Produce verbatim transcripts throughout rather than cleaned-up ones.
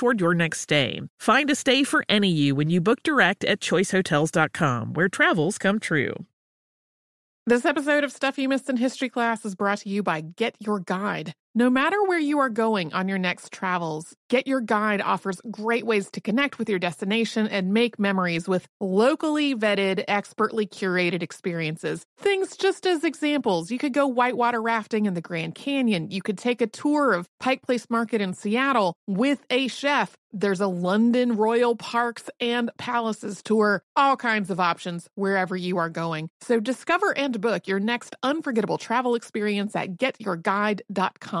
toward your next stay. Find a stay for any you when you book direct at choice hotels dot com, where travels come true. This episode of Stuff You Missed in History Class is brought to you by Get Your Guide. No matter where you are going on your next travels, Get Your Guide offers great ways to connect with your destination and make memories with locally vetted, expertly curated experiences. Things just as examples. You could go whitewater rafting in the Grand Canyon. You could take a tour of Pike Place Market in Seattle with a chef. There's a London Royal Parks and Palaces tour. All kinds of options wherever you are going. So discover and book your next unforgettable travel experience at get your guide dot com.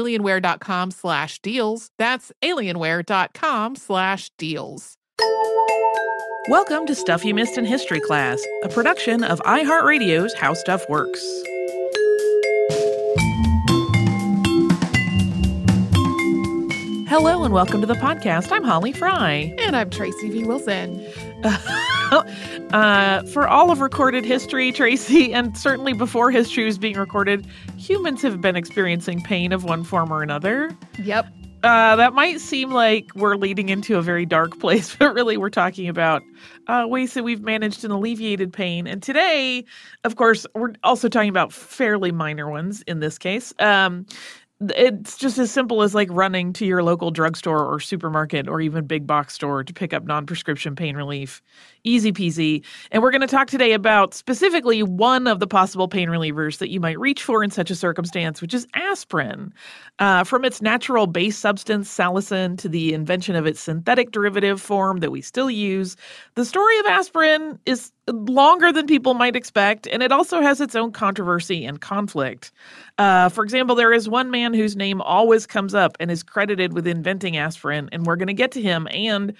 Alienware.com slash deals. That's Alienware.com slash deals. Welcome to Stuff You Missed in History Class, a production of iHeartRadio's How Stuff Works. Hello and welcome to the podcast. I'm Holly Fry. And I'm Tracy V. Wilson. Uh, for all of recorded history, Tracy, and certainly before history was being recorded, humans have been experiencing pain of one form or another. Yep. Uh, that might seem like we're leading into a very dark place, but really we're talking about uh, ways that we've managed and alleviated pain. And today, of course, we're also talking about fairly minor ones in this case. Um, It's just as simple as like running to your local drugstore or supermarket or even big box store to pick up non-prescription pain relief. Easy peasy. And we're going to talk today about specifically one of the possible pain relievers that you might reach for in such a circumstance, which is aspirin. Uh, from its natural base substance, salicin, to the invention of its synthetic derivative form that we still use, the story of aspirin is longer than people might expect, and it also has its own controversy and conflict. Uh, for example, there is one man whose name always comes up and is credited with inventing aspirin, and we're going to get to him and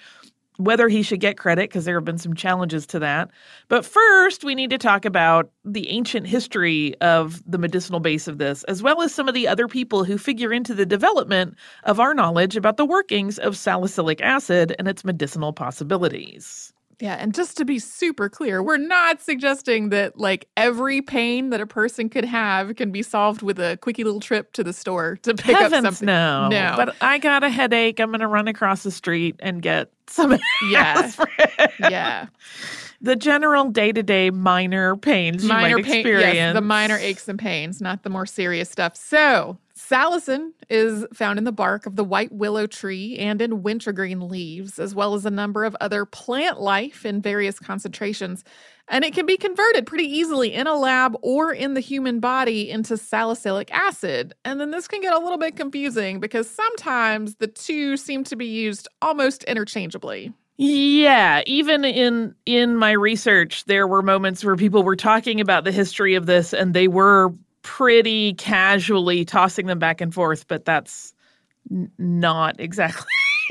whether he should get credit, because there have been some challenges to that. But first, we need to talk about the ancient history of the medicinal base of this, as well as some of the other people who figure into the development of our knowledge about the workings of salicylic acid and its medicinal possibilities. Yeah, and just to be super clear, we're not suggesting that, like, every pain that a person could have can be solved with a quickie little trip to the store to pick Heavens, up something. No. no. But I got a headache. I'm going to run across the street and get some yeah. aspirin. Yeah. The general day-to-day minor pains minor you might pain, experience. Yes, the minor aches and pains, not the more serious stuff. So... Salicin is found in the bark of the white willow tree and in wintergreen leaves, as well as a number of other plant life in various concentrations. And it can be converted pretty easily in a lab or in the human body into salicylic acid. And then this can get a little bit confusing because sometimes the two seem to be used almost interchangeably. Yeah, even in in my research, there were moments where people were talking about the history of this and they were pretty casually tossing them back and forth, but that's n- not exactly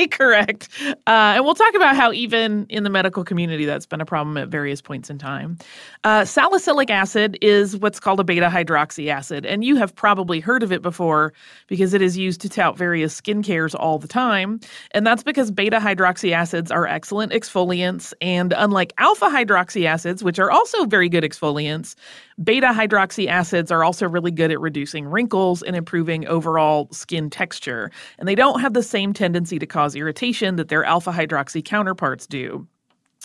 correct. Uh, and we'll talk about how even in the medical community that's been a problem at various points in time. Uh, salicylic acid is what's called a beta-hydroxy acid, and you have probably heard of it before because it is used to tout various skin cares all the time. And that's because beta-hydroxy acids are excellent exfoliants, and unlike alpha-hydroxy acids, which are also very good exfoliants, beta-hydroxy acids are also really good at reducing wrinkles and improving overall skin texture. And they don't have the same tendency to cause irritation that their alpha-hydroxy counterparts do.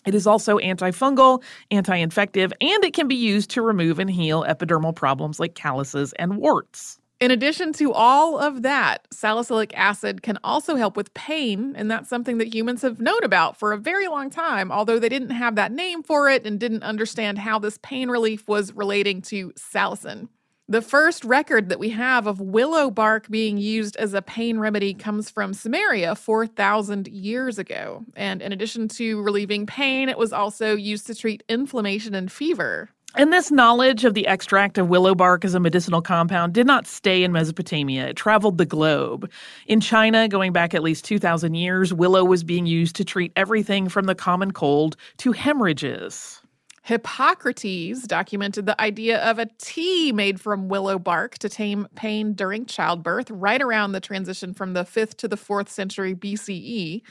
It is also antifungal, anti-infective, and it can be used to remove and heal epidermal problems like calluses and warts. In addition to all of that, salicylic acid can also help with pain, and that's something that humans have known about for a very long time, although they didn't have that name for it and didn't understand how this pain relief was relating to salicin. The first record that we have of willow bark being used as a pain remedy comes from Sumeria four thousand years ago. And in addition to relieving pain, it was also used to treat inflammation and fever. And this knowledge of the extract of willow bark as a medicinal compound did not stay in Mesopotamia. It traveled the globe. In China, going back at least two thousand years, willow was being used to treat everything from the common cold to hemorrhages. Hippocrates documented the idea of a tea made from willow bark to tame pain during childbirth right around the transition from the fifth to the fourth century B C E.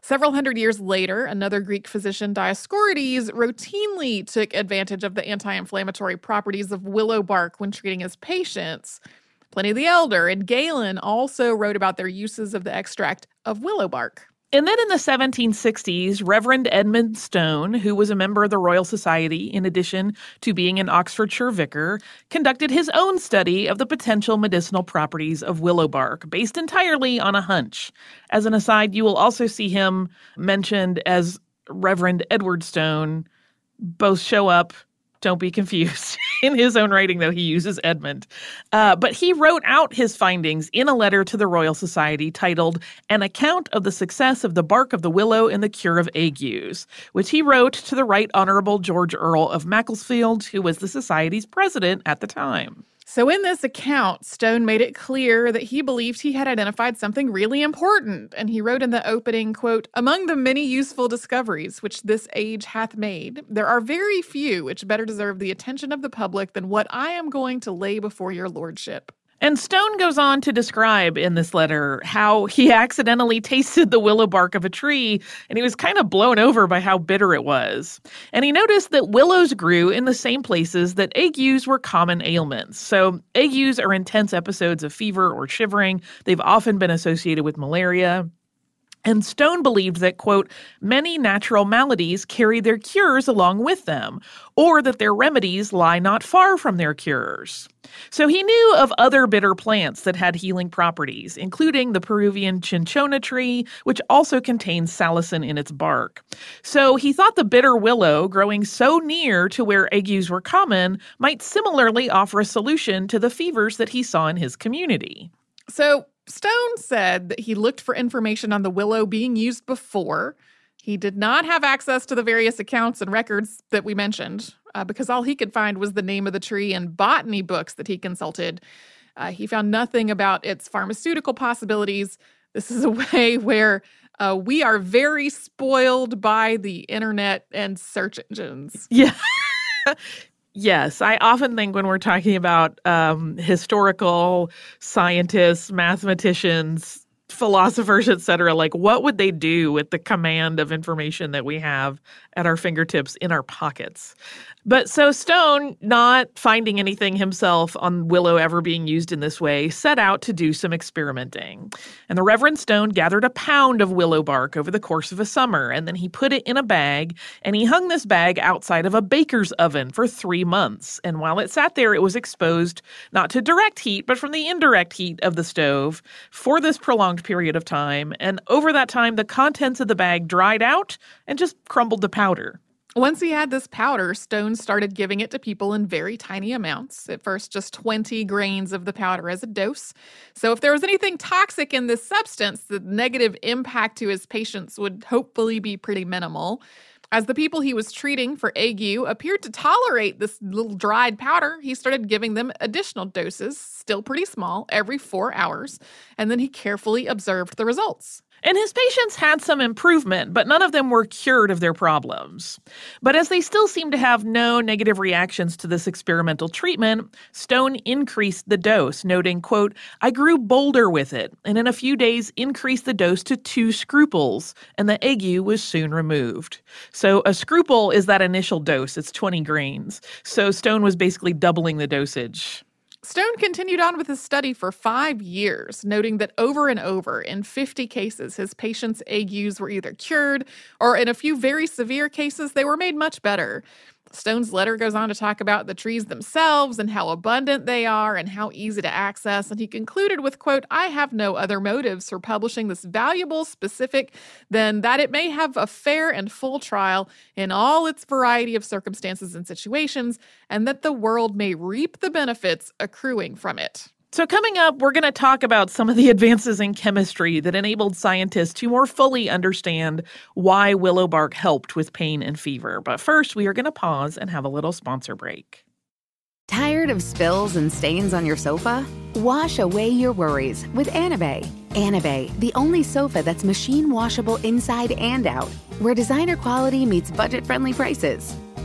Several hundred years later, another Greek physician, Dioscorides, routinely took advantage of the anti-inflammatory properties of willow bark when treating his patients. Pliny the Elder and Galen also wrote about their uses of the extract of willow bark. And then in the seventeen sixties, Reverend Edmund Stone, who was a member of the Royal Society in addition to being an Oxfordshire vicar, conducted his own study of the potential medicinal properties of willow bark, based entirely on a hunch. As an aside, you will also see him mentioned as Reverend Edward Stone. Both show up. Don't be confused. In his own writing, though, he uses Edmund. Uh, but he wrote out his findings in a letter to the Royal Society titled An Account of the Success of the Bark of the Willow in the Cure of Agues, which he wrote to the Right Honorable George Earl of Macclesfield, who was the Society's president at the time. So in this account, Stone made it clear that he believed he had identified something really important, and he wrote in the opening, quote, "Among the many useful discoveries which this age hath made, there are very few which better deserve the attention of the public than what I am going to lay before your lordship." And Stone goes on to describe in this letter how he accidentally tasted the willow bark of a tree, and he was kind of blown over by how bitter it was. And he noticed that willows grew in the same places that agues were common ailments. So agues are intense episodes of fever or shivering. They've often been associated with malaria. And Stone believed that, quote, "many natural maladies carry their cures along with them, or that their remedies lie not far from their cures." So he knew of other bitter plants that had healing properties, including the Peruvian cinchona tree, which also contains salicin in its bark. So he thought the bitter willow, growing so near to where agues were common, might similarly offer a solution to the fevers that he saw in his community. So Stone said that he looked for information on the willow being used before. He did not have access to the various accounts and records that we mentioned uh, because all he could find was the name of the tree and botany books that he consulted. Uh, he found nothing about its pharmaceutical possibilities. This is a way where uh, we are very spoiled by the internet and search engines. Yeah. Yes, I often think when we're talking about um, historical scientists, mathematicians, philosophers, et cetera, like what would they do with the command of information that we have at our fingertips in our pockets? But so Stone, not finding anything himself on willow ever being used in this way, set out to do some experimenting. And the Reverend Stone gathered a pound of willow bark over the course of a summer, and then he put it in a bag, and he hung this bag outside of a baker's oven for three months. And while it sat there, it was exposed not to direct heat, but from the indirect heat of the stove for this prolonged period of time, and over that time the contents of the bag dried out and just crumbled to powder. Once he had this powder, Stone started giving it to people in very tiny amounts. At first, just twenty grains of the powder as a dose. So if there was anything toxic in this substance, the negative impact to his patients would hopefully be pretty minimal. As the people he was treating for ague appeared to tolerate this little dried powder, he started giving them additional doses, still pretty small, every four hours, and then he carefully observed the results. And his patients had some improvement, but none of them were cured of their problems. But as they still seemed to have no negative reactions to this experimental treatment, Stone increased the dose, noting, quote, "I grew bolder with it, and in a few days increased the dose to two scruples, and the ague was soon removed." So a scruple is that initial dose. It's twenty grains. So Stone was basically doubling the dosage. Stone continued on with his study for five years, noting that over and over, in fifty cases, his patients' agues were either cured, or in a few very severe cases, they were made much better. Stone's letter goes on to talk about the trees themselves and how abundant they are and how easy to access, and he concluded with, quote, "I have no other motives for publishing this valuable specific than that it may have a fair and full trial in all its variety of circumstances and situations, and that the world may reap the benefits accruing from it." So coming up, we're going to talk about some of the advances in chemistry that enabled scientists to more fully understand why willow bark helped with pain and fever. But first, we are going to pause and have a little sponsor break. Tired of spills and stains on your sofa? Wash away your worries with Anabei. Anabei, the only sofa that's machine washable inside and out, where designer quality meets budget-friendly prices.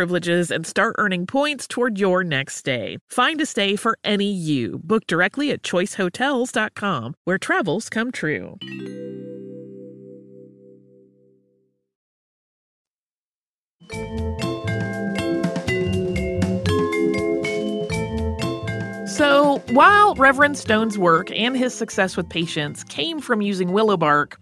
Privileges and start earning points toward your next stay. Find a stay for any you. Book directly at choice hotels dot com, where travels come true. So, while Reverend Stone's work and his success with patients came from using willow bark,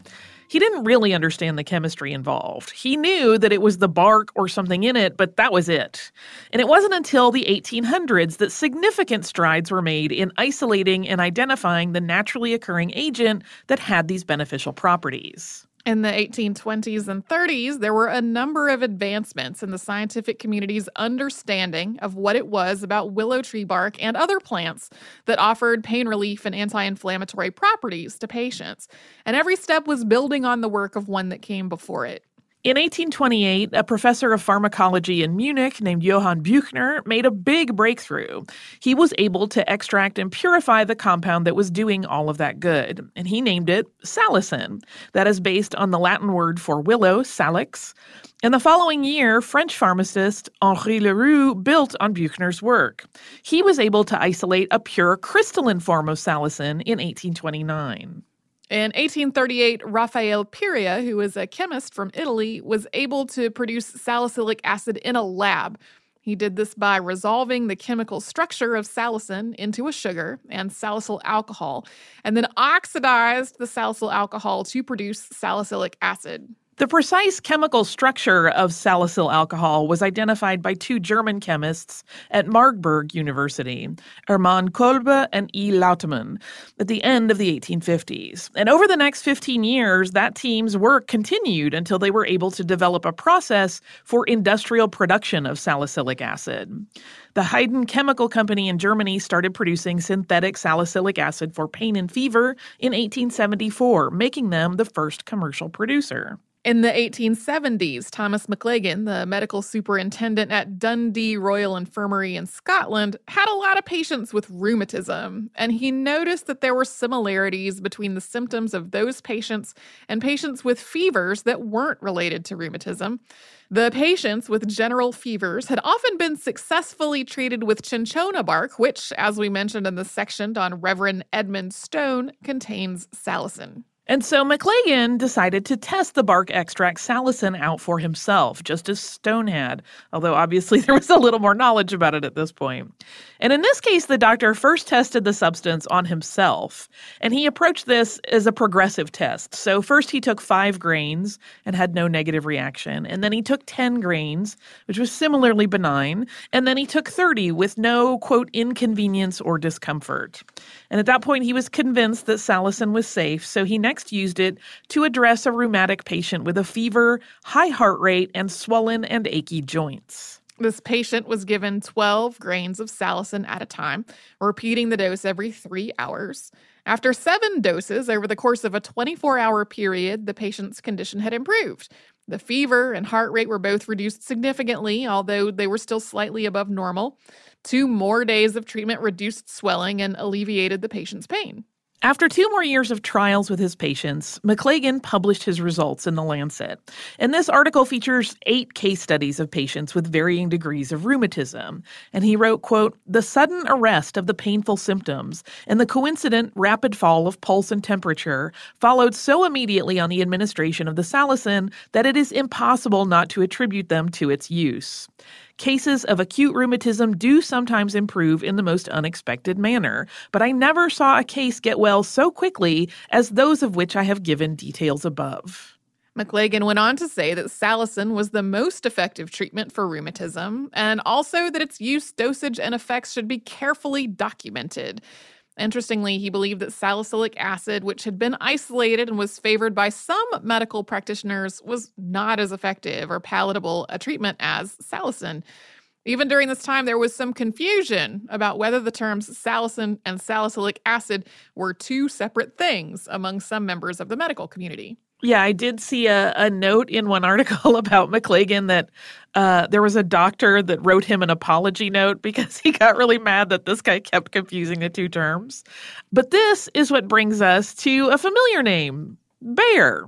he didn't really understand the chemistry involved. He knew that it was the bark or something in it, but that was it. And it wasn't until the eighteen hundreds that significant strides were made in isolating and identifying the naturally occurring agent that had these beneficial properties. In the eighteen twenties and thirties, there were a number of advancements in the scientific community's understanding of what it was about willow tree bark and other plants that offered pain relief and anti-inflammatory properties to patients. And every step was building on the work of one that came before it. In eighteen twenty-eight, a professor of pharmacology in Munich named Johann Buchner made a big breakthrough. He was able to extract and purify the compound that was doing all of that good, and he named it salicin. That is based on the Latin word for willow, salix. And the following year, French pharmacist Henri Leroux built on Buchner's work. He was able to isolate a pure crystalline form of salicin in eighteen twenty-nine. In eighteen thirty-eight, Raphael Piria, who was a chemist from Italy, was able to produce salicylic acid in a lab. He did this by resolving the chemical structure of salicin into a sugar and salicyl alcohol, and then oxidized the salicyl alcohol to produce salicylic acid. The precise chemical structure of salicyl alcohol was identified by two German chemists at Marburg University, Hermann Kolbe and E. Lautmann, at the end of the eighteen fifties. And over the next fifteen years, that team's work continued until they were able to develop a process for industrial production of salicylic acid. The Haydn Chemical Company in Germany started producing synthetic salicylic acid for pain and fever in eighteen seventy-four, making them the first commercial producer. In the eighteen seventies, Thomas MacLagan, the medical superintendent at Dundee Royal Infirmary in Scotland, had a lot of patients with rheumatism, and he noticed that there were similarities between the symptoms of those patients and patients with fevers that weren't related to rheumatism. The patients with general fevers had often been successfully treated with cinchona bark, which, as we mentioned in the section on Reverend Edmund Stone, contains salicin. And so MacLagan decided to test the bark extract salicin out for himself, just as Stone had, although obviously there was a little more knowledge about it at this point. And in this case, the doctor first tested the substance on himself, and he approached this as a progressive test. So first he took five grains and had no negative reaction, and then he took ten grains, which was similarly benign, and then he took thirty with no, quote, inconvenience or discomfort. And at that point, he was convinced that salicin was safe, so he next used it to address a rheumatic patient with a fever, high heart rate, and swollen and achy joints. This patient was given twelve grains of salicin at a time, repeating the dose every three hours. After seven doses over the course of a twenty-four hour period, the patient's condition had improved. The fever and heart rate were both reduced significantly, although they were still slightly above normal. Two more days of treatment reduced swelling and alleviated the patient's pain. After two more years of trials with his patients, MacLagan published his results in The Lancet, and this article features eight case studies of patients with varying degrees of rheumatism, and he wrote, quote, "The sudden arrest of the painful symptoms and the coincident rapid fall of pulse and temperature followed so immediately on the administration of the salicin that it is impossible not to attribute them to its use. Cases of acute rheumatism do sometimes improve in the most unexpected manner, but I never saw a case get well so quickly as those of which I have given details above." MacLagan went on to say that salicin was the most effective treatment for rheumatism, and also that its use, dosage, and effects should be carefully documented. Interestingly, he believed that salicylic acid, which had been isolated and was favored by some medical practitioners, was not as effective or palatable a treatment as salicin. Even during this time, there was some confusion about whether the terms salicin and salicylic acid were two separate things among some members of the medical community. Yeah, I did see a, a note in one article about MacLagan that uh, there was a doctor that wrote him an apology note because he got really mad that this guy kept confusing the two terms. But this is what brings us to a familiar name, Bayer.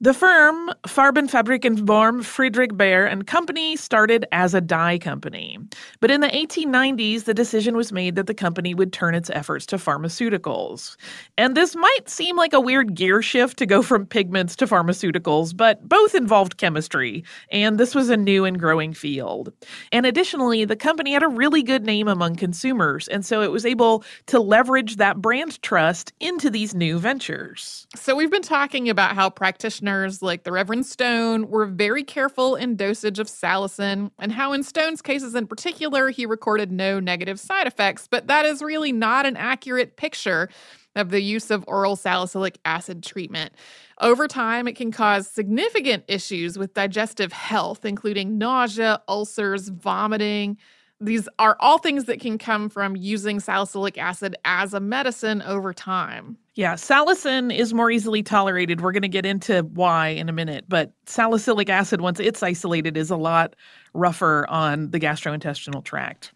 The firm, Farbenfabriken Worm Friedrich Bayer and Company, started as a dye company. But in the eighteen nineties, the decision was made that the company would turn its efforts to pharmaceuticals. And this might seem like a weird gear shift to go from pigments to pharmaceuticals, but both involved chemistry, and this was a new and growing field. And additionally, the company had a really good name among consumers, and so it was able to leverage that brand trust into these new ventures. So we've been talking about how practitioners like the Reverend Stone were very careful in dosage of salicin, and how in Stone's cases in particular, he recorded no negative side effects. But that is really not an accurate picture of the use of oral salicylic acid treatment. Over time, it can cause significant issues with digestive health, including nausea, ulcers, vomiting. These are all things that can come from using salicylic acid as a medicine over time. Yeah, salicin is more easily tolerated. We're going to get into why in a minute, but salicylic acid, once it's isolated, is a lot rougher on the gastrointestinal tract.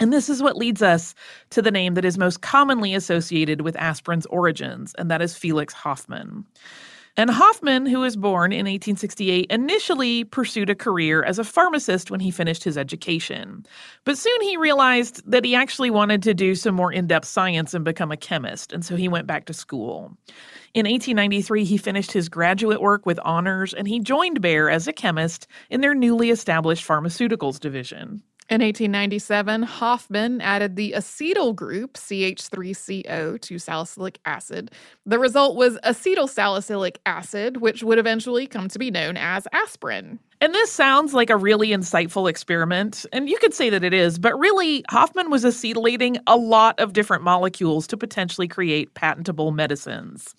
And this is what leads us to the name that is most commonly associated with aspirin's origins, and that is Felix Hoffmann. And Hoffmann, who was born in eighteen sixty-eight, initially pursued a career as a pharmacist when he finished his education. But soon he realized that he actually wanted to do some more in-depth science and become a chemist, and so he went back to school. In eighteen ninety-three, he finished his graduate work with honors, and he joined Bayer as a chemist in their newly established pharmaceuticals division. In eighteen ninety-seven, Hoffmann added the acetyl group, C H three C O, to salicylic acid. The result was acetyl salicylic acid, which would eventually come to be known as aspirin. And this sounds like a really insightful experiment, and you could say that it is, but really, Hoffmann was acetylating a lot of different molecules to potentially create patentable medicines.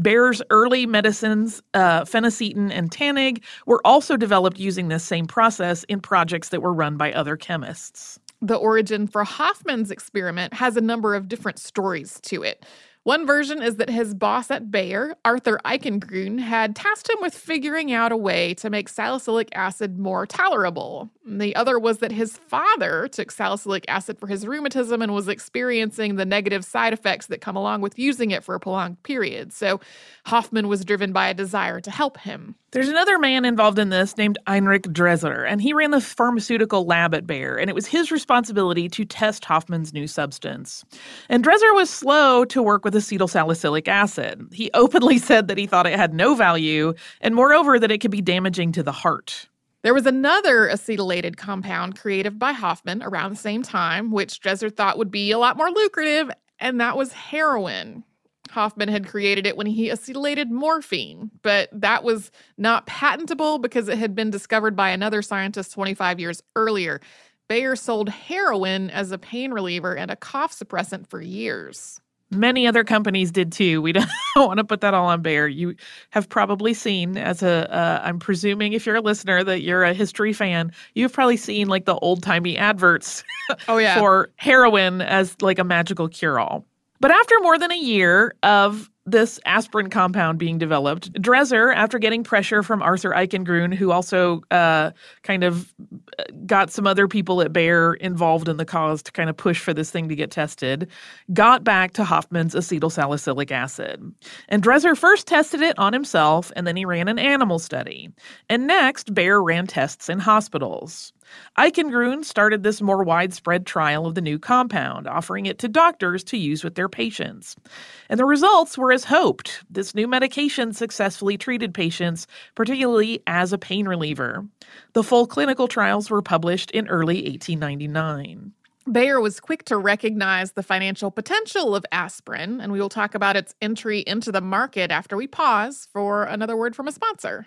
Bayer's early medicines, uh, phenacetin and tannig, were also developed using this same process in projects that were run by other chemists. The origin for Hoffmann's experiment has a number of different stories to it. One version is that his boss at Bayer, Arthur Eichengrün, had tasked him with figuring out a way to make salicylic acid more tolerable. The other was that his father took salicylic acid for his rheumatism and was experiencing the negative side effects that come along with using it for a prolonged period. So Hoffmann was driven by a desire to help him. There's another man involved in this named Heinrich Dreser, and he ran the pharmaceutical lab at Bayer, and it was his responsibility to test Hoffmann's new substance. And Dreser was slow to work with acetyl salicylic acid. He openly said that he thought it had no value, and moreover, that it could be damaging to the heart. There was another acetylated compound created by Hoffmann around the same time, which Dreser thought would be a lot more lucrative, and that was heroin. Hoffmann had created it when he acetylated morphine, but that was not patentable because it had been discovered by another scientist twenty-five years earlier. Bayer sold heroin as a pain reliever and a cough suppressant for years. Many other companies did too. We don't want to put that all on Bayer. You have probably seen, as a, uh, I'm presuming if you're a listener that you're a history fan, you've probably seen like the old-timey adverts oh, yeah. for heroin as like a magical cure-all. But after more than a year of this aspirin compound being developed, Dreser, after getting pressure from Arthur Eichengrün, who also uh, kind of got some other people at Bayer involved in the cause to kind of push for this thing to get tested, got back to Hoffmann's acetyl salicylic acid. And Dreser first tested it on himself, and then he ran an animal study. And next, Bayer ran tests in hospitals. Eichengrün started this more widespread trial of the new compound, offering it to doctors to use with their patients. And the results were as hoped. This new medication successfully treated patients, particularly as a pain reliever. The full clinical trials were published in early eighteen ninety-nine. Bayer was quick to recognize the financial potential of aspirin, and we will talk about its entry into the market after we pause for another word from a sponsor.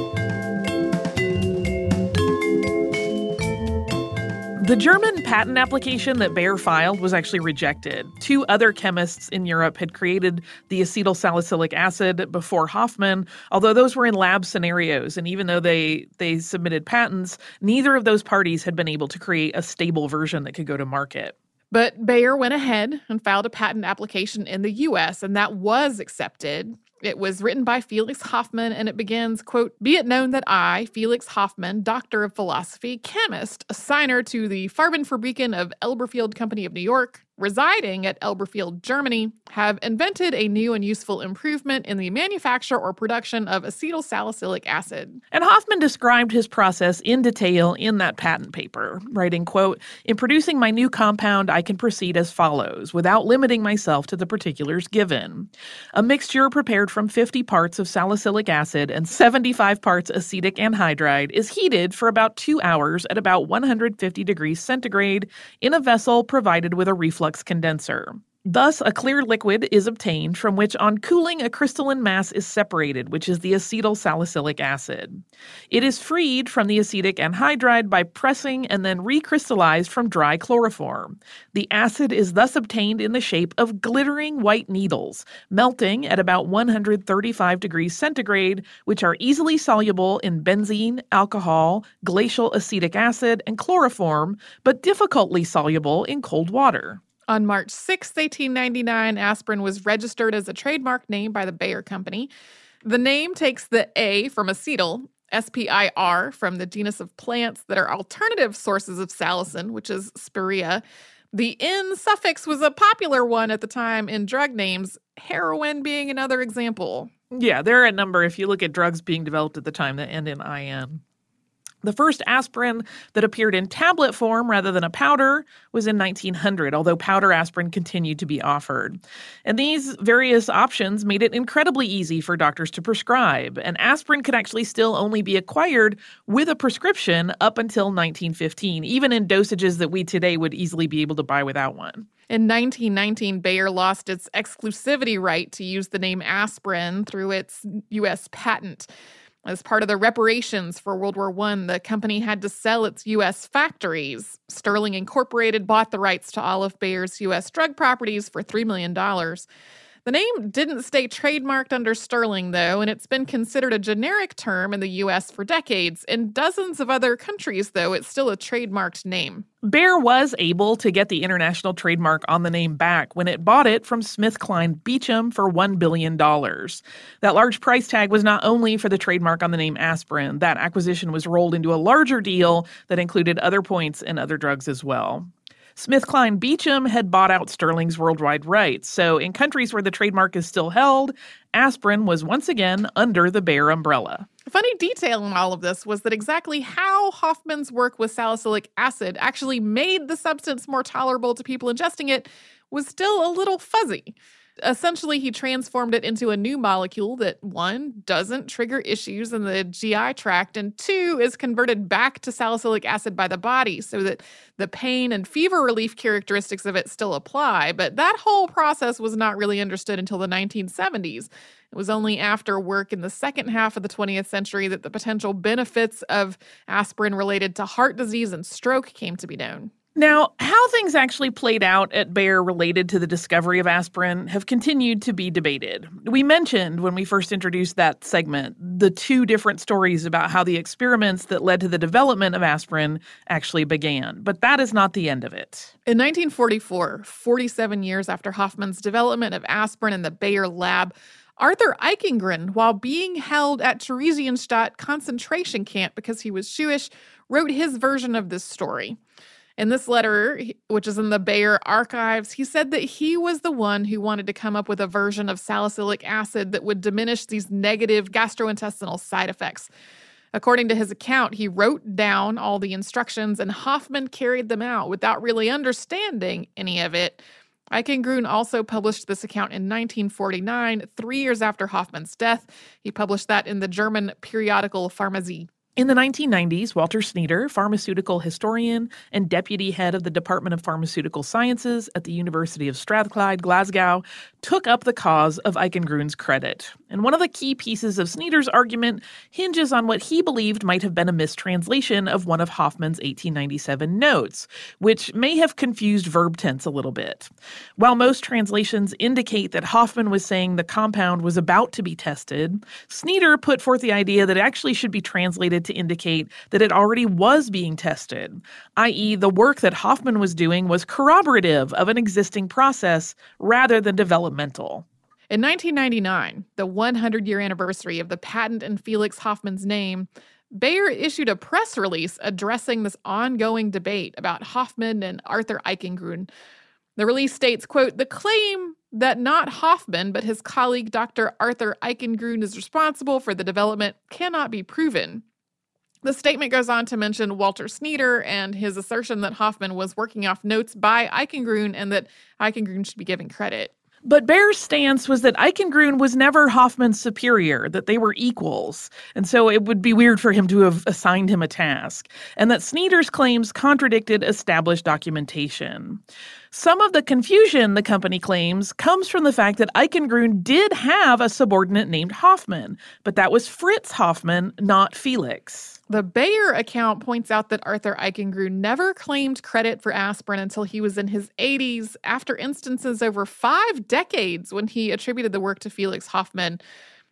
The German patent application that Bayer filed was actually rejected. Two other chemists in Europe had created the acetyl salicylic acid before Hoffmann, although those were in lab scenarios. And even though they, they submitted patents, neither of those parties had been able to create a stable version that could go to market. But Bayer went ahead and filed a patent application in the U S, and that was accepted. It was written by Felix Hoffmann, and it begins, quote, "Be it known that I, Felix Hoffmann, doctor of philosophy, chemist, assigner to the Farbenfabriken of Elberfeld Company of New York, residing at Elberfeld, Germany, have invented a new and useful improvement in the manufacture or production of acetyl salicylic acid." And Hoffmann described his process in detail in that patent paper, writing, quote, "In producing my new compound, I can proceed as follows, without limiting myself to the particulars given. A mixture prepared from fifty parts of salicylic acid and seventy-five parts acetic anhydride is heated for about two hours at about one hundred fifty degrees centigrade in a vessel provided with a reflux condenser. Thus, a clear liquid is obtained from which on cooling a crystalline mass is separated, which is the acetyl salicylic acid. It is freed from the acetic anhydride by pressing and then recrystallized from dry chloroform. The acid is thus obtained in the shape of glittering white needles, melting at about one hundred thirty-five degrees centigrade, which are easily soluble in benzene, alcohol, glacial acetic acid, and chloroform, but difficultly soluble in cold water." On March sixth, eighteen ninety-nine, aspirin was registered as a trademark name by the Bayer Company. The name takes the A from acetyl, S P I R from the genus of plants that are alternative sources of salicin, which is spirea. The N suffix was a popular one at the time in drug names, heroin being another example. Yeah, there are a number, if you look at drugs being developed at the time, that end in I N. The first aspirin that appeared in tablet form rather than a powder was in nineteen hundred, although powder aspirin continued to be offered. And these various options made it incredibly easy for doctors to prescribe, and aspirin could actually still only be acquired with a prescription up until nineteen fifteen, even in dosages that we today would easily be able to buy without one. In nineteen nineteen, Bayer lost its exclusivity right to use the name aspirin through its U S patent. As part of the reparations for World War One, the company had to sell its U S factories. Sterling Incorporated bought the rights to all of Bayer's U S drug properties for three million dollars. The name didn't stay trademarked under Sterling, though, and it's been considered a generic term in the U S for decades. In dozens of other countries, though, it's still a trademarked name. Bayer was able to get the international trademark on the name back when it bought it from SmithKline Beecham for one billion dollars. That large price tag was not only for the trademark on the name aspirin. That acquisition was rolled into a larger deal that included other points and other drugs as well. SmithKline Beecham had bought out Sterling's worldwide rights, so in countries where the trademark is still held, aspirin was once again under the Bayer umbrella. A funny detail in all of this was that exactly how Hoffmann's work with salicylic acid actually made the substance more tolerable to people ingesting it was still a little fuzzy. Essentially, he transformed it into a new molecule that, one, doesn't trigger issues in the G I tract, and two, is converted back to salicylic acid by the body so that the pain and fever relief characteristics of it still apply. But that whole process was not really understood until the nineteen seventies. It was only after work in the second half of the twentieth century that the potential benefits of aspirin related to heart disease and stroke came to be known. Now, how things actually played out at Bayer related to the discovery of aspirin have continued to be debated. We mentioned when we first introduced that segment the two different stories about how the experiments that led to the development of aspirin actually began. But that is not the end of it. In nineteen forty-four, forty-seven years after Hoffmann's development of aspirin in the Bayer lab, Arthur Eichengrün, while being held at Theresienstadt concentration camp because he was Jewish, wrote his version of this story. In this letter, which is in the Bayer archives, he said that he was the one who wanted to come up with a version of salicylic acid that would diminish these negative gastrointestinal side effects. According to his account, he wrote down all the instructions, and Hoffmann carried them out without really understanding any of it. Eichengrün also published this account in nineteen forty-nine, three years after Hoffmann's death. He published that in the German periodical Pharmazie. In the nineteen nineties, Walter Sneader, pharmaceutical historian and deputy head of the Department of Pharmaceutical Sciences at the University of Strathclyde, Glasgow, took up the cause of Eichengrün's credit. And one of the key pieces of Sneader's argument hinges on what he believed might have been a mistranslation of one of Hoffmann's eighteen ninety-seven notes, which may have confused verb tense a little bit. While most translations indicate that Hoffmann was saying the compound was about to be tested, Sneader put forth the idea that it actually should be translated to indicate that it already was being tested, that is the work that Hoffmann was doing was corroborative of an existing process rather than developmental. In nineteen ninety-nine, the hundred-year anniversary of the patent in Felix Hoffmann's name, Bayer issued a press release addressing this ongoing debate about Hoffmann and Arthur Eichengrün. The release states, quote, "The claim that not Hoffmann but his colleague Doctor Arthur Eichengrün is responsible for the development cannot be proven." The statement goes on to mention Walter Sneader and his assertion that Hoffmann was working off notes by Eichengrün and that Eichengrün should be given credit. But Bayer's stance was that Eichengrün was never Hoffmann's superior, that they were equals, and so it would be weird for him to have assigned him a task, and that Sneader's claims contradicted established documentation. Some of the confusion, the company claims, comes from the fact that Eichengrün did have a subordinate named Hoffmann, but that was Fritz Hoffmann, not Felix. The Bayer account points out that Arthur Eichengrün never claimed credit for aspirin until he was in his eighties, after instances over five decades when he attributed the work to Felix Hoffmann.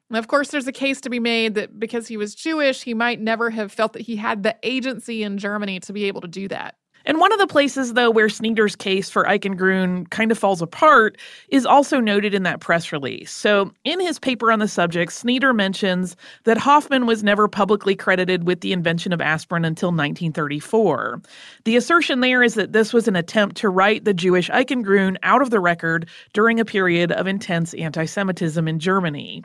And of course, there's a case to be made that because he was Jewish, he might never have felt that he had the agency in Germany to be able to do that. And one of the places, though, where Sneader's case for Eichengrün kind of falls apart is also noted in that press release. So in his paper on the subject, Sneader mentions that Hoffmann was never publicly credited with the invention of aspirin until nineteen thirty-four. The assertion there is that this was an attempt to write the Jewish Eichengrün out of the record during a period of intense anti-Semitism in Germany.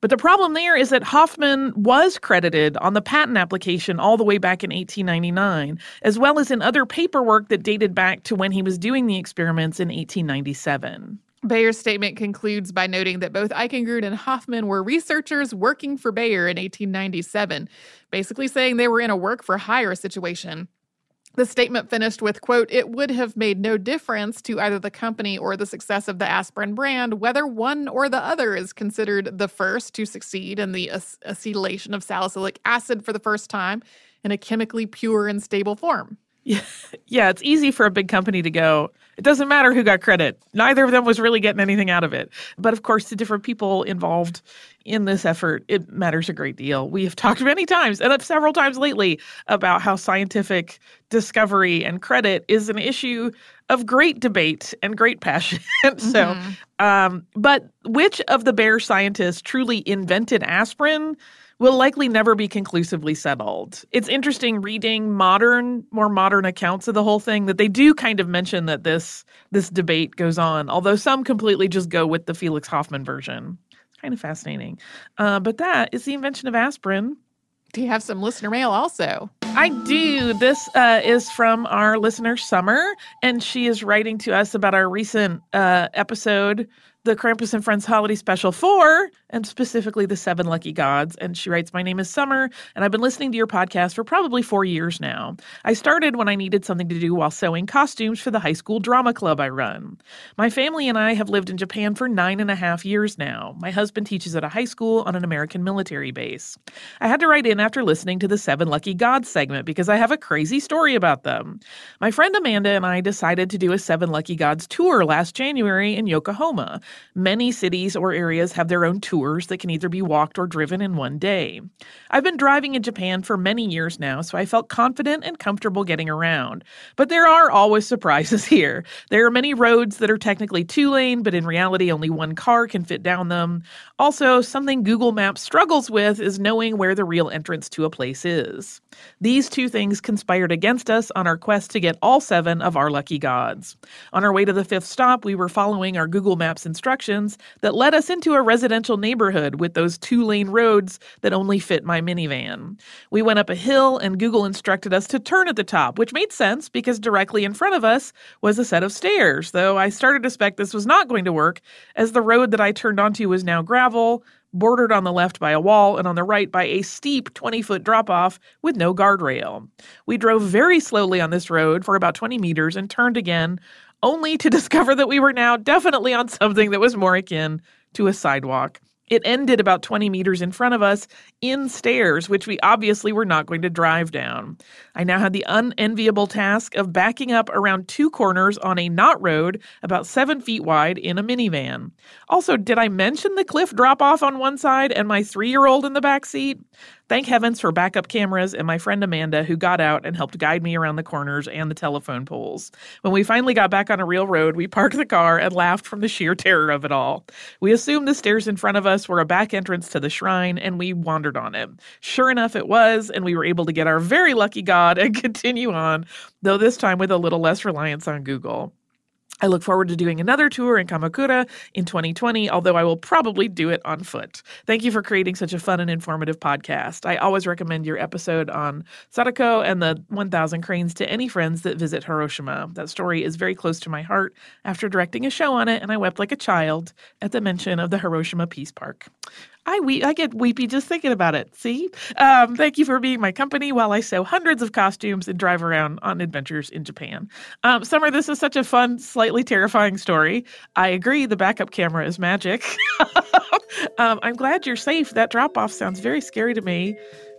But the problem there is that Hoffmann was credited on the patent application all the way back in eighteen ninety-nine, as well as in other paperwork that dated back to when he was doing the experiments in eighteen ninety-seven. Bayer's statement concludes by noting that both Eichengrün and Hoffmann were researchers working for Bayer in eighteen ninety-seven, basically saying they were in a work-for-hire situation. The statement finished with, quote, "It would have made no difference to either the company or the success of the aspirin brand whether one or the other is considered the first to succeed in the acetylation of salicylic acid for the first time in a chemically pure and stable form." Yeah, yeah, it's easy for a big company to go, it doesn't matter who got credit. Neither of them was really getting anything out of it. But of course, the different people involved in this effort, it matters a great deal. We have talked many times, and several times lately, about how scientific discovery and credit is an issue of great debate and great passion. so, mm-hmm. um, but which of the Bayer scientists truly invented aspirin will likely never be conclusively settled. It's interesting reading modern, more modern accounts of the whole thing that they do kind of mention that this this debate goes on, although some completely just go with the Felix Hoffmann version. It's kind of fascinating. Uh, but that is the invention of aspirin. Do you have some listener mail also? I do. This uh, is from our listener, Summer, and she is writing to us about our recent uh, episode, the Krampus and Friends Holiday Special four, and specifically the Seven Lucky Gods. And she writes, "My name is Summer, and I've been listening to your podcast for probably four years now. I started when I needed something to do while sewing costumes for the high school drama club I run. My family and I have lived in Japan for nine and a half years now. My husband teaches at a high school on an American military base. I had to write in after listening to the Seven Lucky Gods segment because I have a crazy story about them. My friend Amanda and I decided to do a Seven Lucky Gods tour last January in Yokohama. Many cities or areas have their own tours that can either be walked or driven in one day. I've been driving in Japan for many years now, so I felt confident and comfortable getting around. But there are always surprises here. There are many roads that are technically two-lane, but in reality only one car can fit down them. Also, something Google Maps struggles with is knowing where the real entrance to a place is. These two things conspired against us on our quest to get all seven of our lucky gods. On our way to the fifth stop, we were following our Google Maps instructions instructions that led us into a residential neighborhood with those two-lane roads that only fit my minivan. We went up a hill, and Google instructed us to turn at the top, which made sense because directly in front of us was a set of stairs, though I started to suspect this was not going to work, as the road that I turned onto was now gravel, bordered on the left by a wall and on the right by a steep twenty-foot drop-off with no guardrail. We drove very slowly on this road for about twenty meters and turned again, only to discover that we were now definitely on something that was more akin to a sidewalk. It ended about twenty meters in front of us in stairs, which we obviously were not going to drive down. I now had the unenviable task of backing up around two corners on a knot road about seven feet wide in a minivan. Also, did I mention the cliff drop-off on one side and my three-year-old in the back seat? Thank heavens for backup cameras and my friend Amanda, who got out and helped guide me around the corners and the telephone poles. When we finally got back on a real road, we parked the car and laughed from the sheer terror of it all. We assumed the stairs in front of us were a back entrance to the shrine, and we wandered on it. Sure enough, it was, and we were able to get our very lucky god and continue on, though this time with a little less reliance on Google. I look forward to doing another tour in Kamakura in twenty twenty, although I will probably do it on foot. Thank you for creating such a fun and informative podcast. I always recommend your episode on Sadako and the one thousand Cranes to any friends that visit Hiroshima. That story is very close to my heart after directing a show on it, and I wept like a child at the mention of the Hiroshima Peace Park. I we- I get weepy just thinking about it, see? Um, thank you for being my company while I sew hundreds of costumes and drive around on adventures in Japan. Um, Summer, this is such a fun, slightly terrifying story. I agree, the backup camera is magic. um, I'm glad you're safe. That drop-off sounds very scary to me.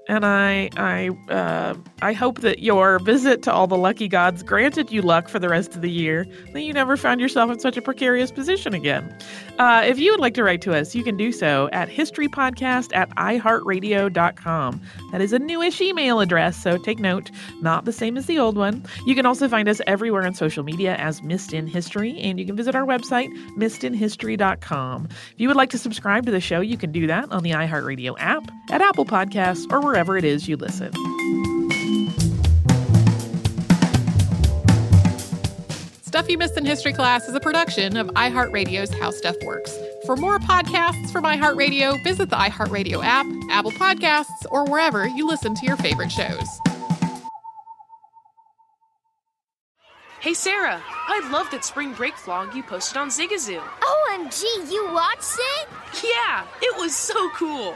And I I uh, I hope that your visit to all the lucky gods granted you luck for the rest of the year, that you never found yourself in such a precarious position again. Uh, if you would like to write to us, you can do so at history podcast at i heart radio dot com. That is a newish email address, so take note, not the same as the old one. You can also find us everywhere on social media as Missed in History, and you can visit our website, missed in history dot com. If you would like to subscribe to the show, you can do that on the iHeartRadio app, at Apple Podcasts, or wherever wherever it is you listen. Stuff You Missed in History Class is a production of iHeartRadio's How Stuff Works. For more podcasts from iHeartRadio, visit the iHeartRadio app, Apple Podcasts, or wherever you listen to your favorite shows. Hey, Sarah, I love that spring break vlog you posted on Zigazoo. O M G, you watched it? Yeah, it was so cool.